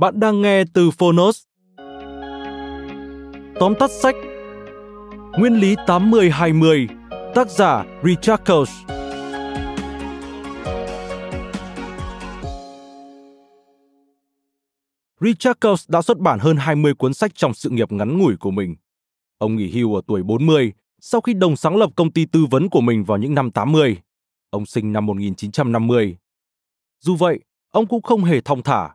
Bạn đang nghe từ Fonos. Tóm tắt sách Nguyên lý 80-20, tác giả Richard Koch. Richard Koch đã xuất bản hơn 20 cuốn sách trong sự nghiệp ngắn ngủi của mình. Ông nghỉ hưu ở tuổi 40 sau khi đồng sáng lập công ty tư vấn của mình vào những năm 80. Ông sinh năm 1950. Dù vậy, ông cũng không hề thong thả.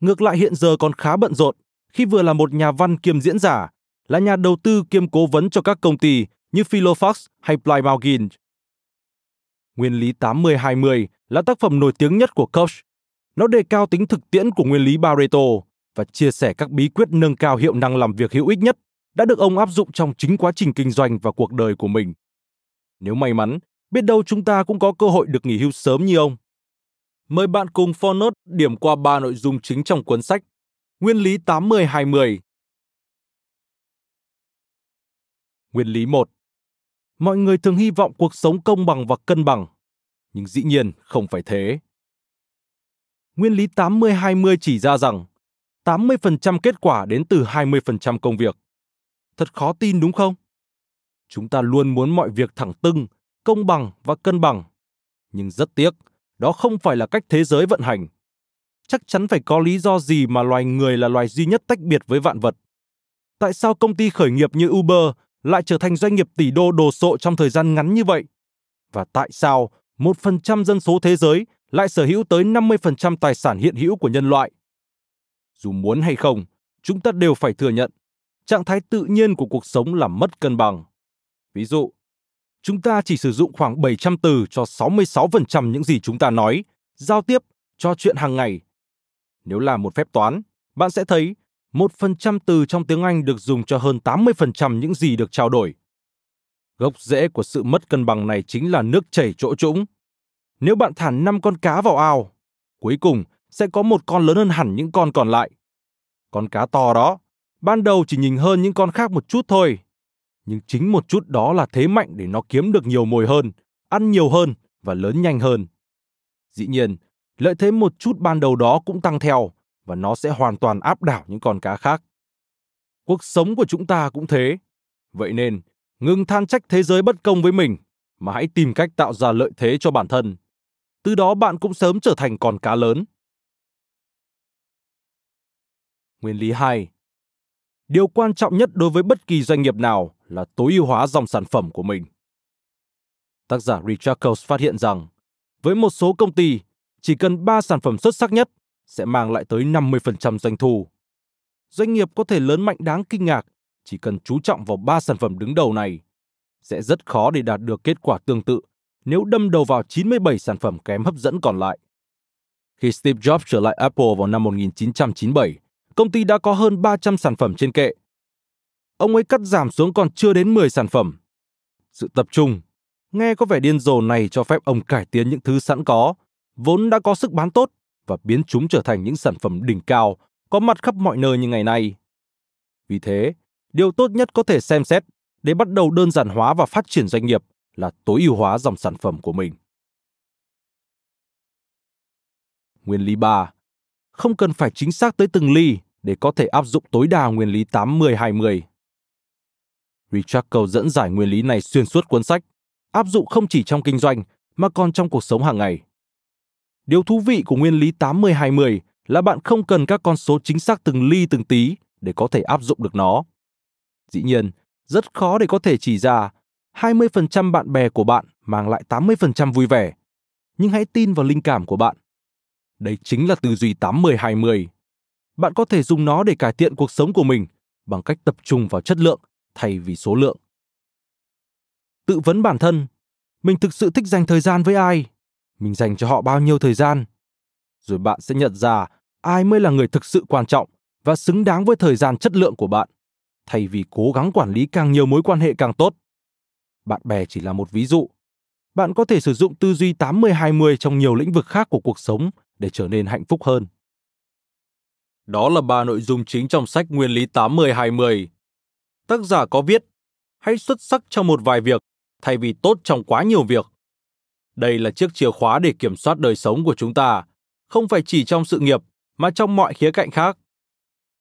Ngược lại hiện giờ còn khá bận rộn khi vừa là một nhà văn kiêm diễn giả, là nhà đầu tư kiêm cố vấn cho các công ty như Philofax hay Plymouth Gin. Nguyên lý 80-20 là tác phẩm nổi tiếng nhất của Koch. Nó đề cao tính thực tiễn của nguyên lý Pareto và chia sẻ các bí quyết nâng cao hiệu năng làm việc hữu ích nhất đã được ông áp dụng trong chính quá trình kinh doanh và cuộc đời của mình. Nếu may mắn, biết đâu chúng ta cũng có cơ hội được nghỉ hưu sớm như ông. Mời bạn cùng Fonos điểm qua 3 nội dung chính trong cuốn sách Nguyên lý 80-20. Nguyên lý 1. Mọi người thường hy vọng cuộc sống công bằng và cân bằng, nhưng dĩ nhiên không phải thế. Nguyên lý 80-20 chỉ ra rằng 80% kết quả đến từ 20% công việc. Thật khó tin đúng không? Chúng ta luôn muốn mọi việc thẳng tưng, công bằng và cân bằng, nhưng rất tiếc, đó không phải là cách thế giới vận hành. Chắc chắn phải có lý do gì mà loài người là loài duy nhất tách biệt với vạn vật. Tại sao công ty khởi nghiệp như Uber lại trở thành doanh nghiệp tỷ đô đồ sộ trong thời gian ngắn như vậy? Và tại sao 1% dân số thế giới lại sở hữu tới 50% tài sản hiện hữu của nhân loại? Dù muốn hay không, chúng ta đều phải thừa nhận, trạng thái tự nhiên của cuộc sống là mất cân bằng. Ví dụ, chúng ta chỉ sử dụng khoảng 700 từ cho 66% những gì chúng ta nói, giao tiếp, trò chuyện hàng ngày. Nếu làm một phép toán, bạn sẽ thấy 1% từ trong tiếng Anh được dùng cho hơn 80% những gì được trao đổi. Gốc rễ của sự mất cân bằng này chính là nước chảy chỗ trũng. Nếu bạn thả 5 con cá vào ao, cuối cùng sẽ có một con lớn hơn hẳn những con còn lại. Con cá to đó, ban đầu chỉ nhìn hơn những con khác một chút thôi. Nhưng chính một chút đó là thế mạnh để nó kiếm được nhiều mồi hơn, ăn nhiều hơn và lớn nhanh hơn. Dĩ nhiên, lợi thế một chút ban đầu đó cũng tăng theo và nó sẽ hoàn toàn áp đảo những con cá khác. Cuộc sống của chúng ta cũng thế. Vậy nên, ngừng than trách thế giới bất công với mình mà hãy tìm cách tạo ra lợi thế cho bản thân. Từ đó bạn cũng sớm trở thành con cá lớn. Nguyên lý 2. Điều quan trọng nhất đối với bất kỳ doanh nghiệp nào là tối ưu hóa dòng sản phẩm của mình. Tác giả Richard Koch phát hiện rằng, với một số công ty, chỉ cần 3 sản phẩm xuất sắc nhất sẽ mang lại tới 50% doanh thu. Doanh nghiệp có thể lớn mạnh đáng kinh ngạc, chỉ cần chú trọng vào 3 sản phẩm đứng đầu này. Sẽ rất khó để đạt được kết quả tương tự nếu đâm đầu vào 97 sản phẩm kém hấp dẫn còn lại. Khi Steve Jobs trở lại Apple vào năm 1997, công ty đã có hơn 300 sản phẩm trên kệ. Ông ấy cắt giảm xuống còn chưa đến 10 sản phẩm. Sự tập trung, nghe có vẻ điên rồ này cho phép ông cải tiến những thứ sẵn có, vốn đã có sức bán tốt và biến chúng trở thành những sản phẩm đỉnh cao, có mặt khắp mọi nơi như ngày nay. Vì thế, điều tốt nhất có thể xem xét để bắt đầu đơn giản hóa và phát triển doanh nghiệp là tối ưu hóa dòng sản phẩm của mình. Nguyên lý 3. Không cần phải chính xác tới từng ly để có thể áp dụng tối đa nguyên lý 80-20. Richard Koch dẫn giải nguyên lý này xuyên suốt cuốn sách, áp dụng không chỉ trong kinh doanh mà còn trong cuộc sống hàng ngày. Điều thú vị của nguyên lý 80-20 là bạn không cần các con số chính xác từng ly từng tí để có thể áp dụng được nó. Dĩ nhiên, rất khó để có thể chỉ ra 20% bạn bè của bạn mang lại 80% vui vẻ. Nhưng hãy tin vào linh cảm của bạn. Đấy chính là tư duy 80-20. Bạn có thể dùng nó để cải thiện cuộc sống của mình bằng cách tập trung vào chất lượng thay vì số lượng. Tự vấn bản thân. Mình thực sự thích dành thời gian với ai? Mình dành cho họ bao nhiêu thời gian? Rồi bạn sẽ nhận ra ai mới là người thực sự quan trọng và xứng đáng với thời gian chất lượng của bạn, thay vì cố gắng quản lý càng nhiều mối quan hệ càng tốt. Bạn bè chỉ là một ví dụ. Bạn có thể sử dụng tư duy 80-20 trong nhiều lĩnh vực khác của cuộc sống để trở nên hạnh phúc hơn. Đó là 3 nội dung chính trong sách Nguyên lý 80-20. Tác giả có viết, hãy xuất sắc trong một vài việc thay vì tốt trong quá nhiều việc. Đây là chiếc chìa khóa để kiểm soát đời sống của chúng ta, không phải chỉ trong sự nghiệp mà trong mọi khía cạnh khác.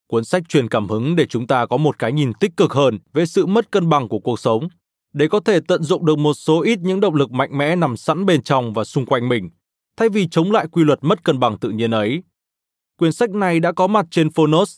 Cuốn sách truyền cảm hứng để chúng ta có một cái nhìn tích cực hơn về sự mất cân bằng của cuộc sống, để có thể tận dụng được một số ít những động lực mạnh mẽ nằm sẵn bên trong và xung quanh mình, thay vì chống lại quy luật mất cân bằng tự nhiên ấy. Quyển sách này đã có mặt trên Fonos.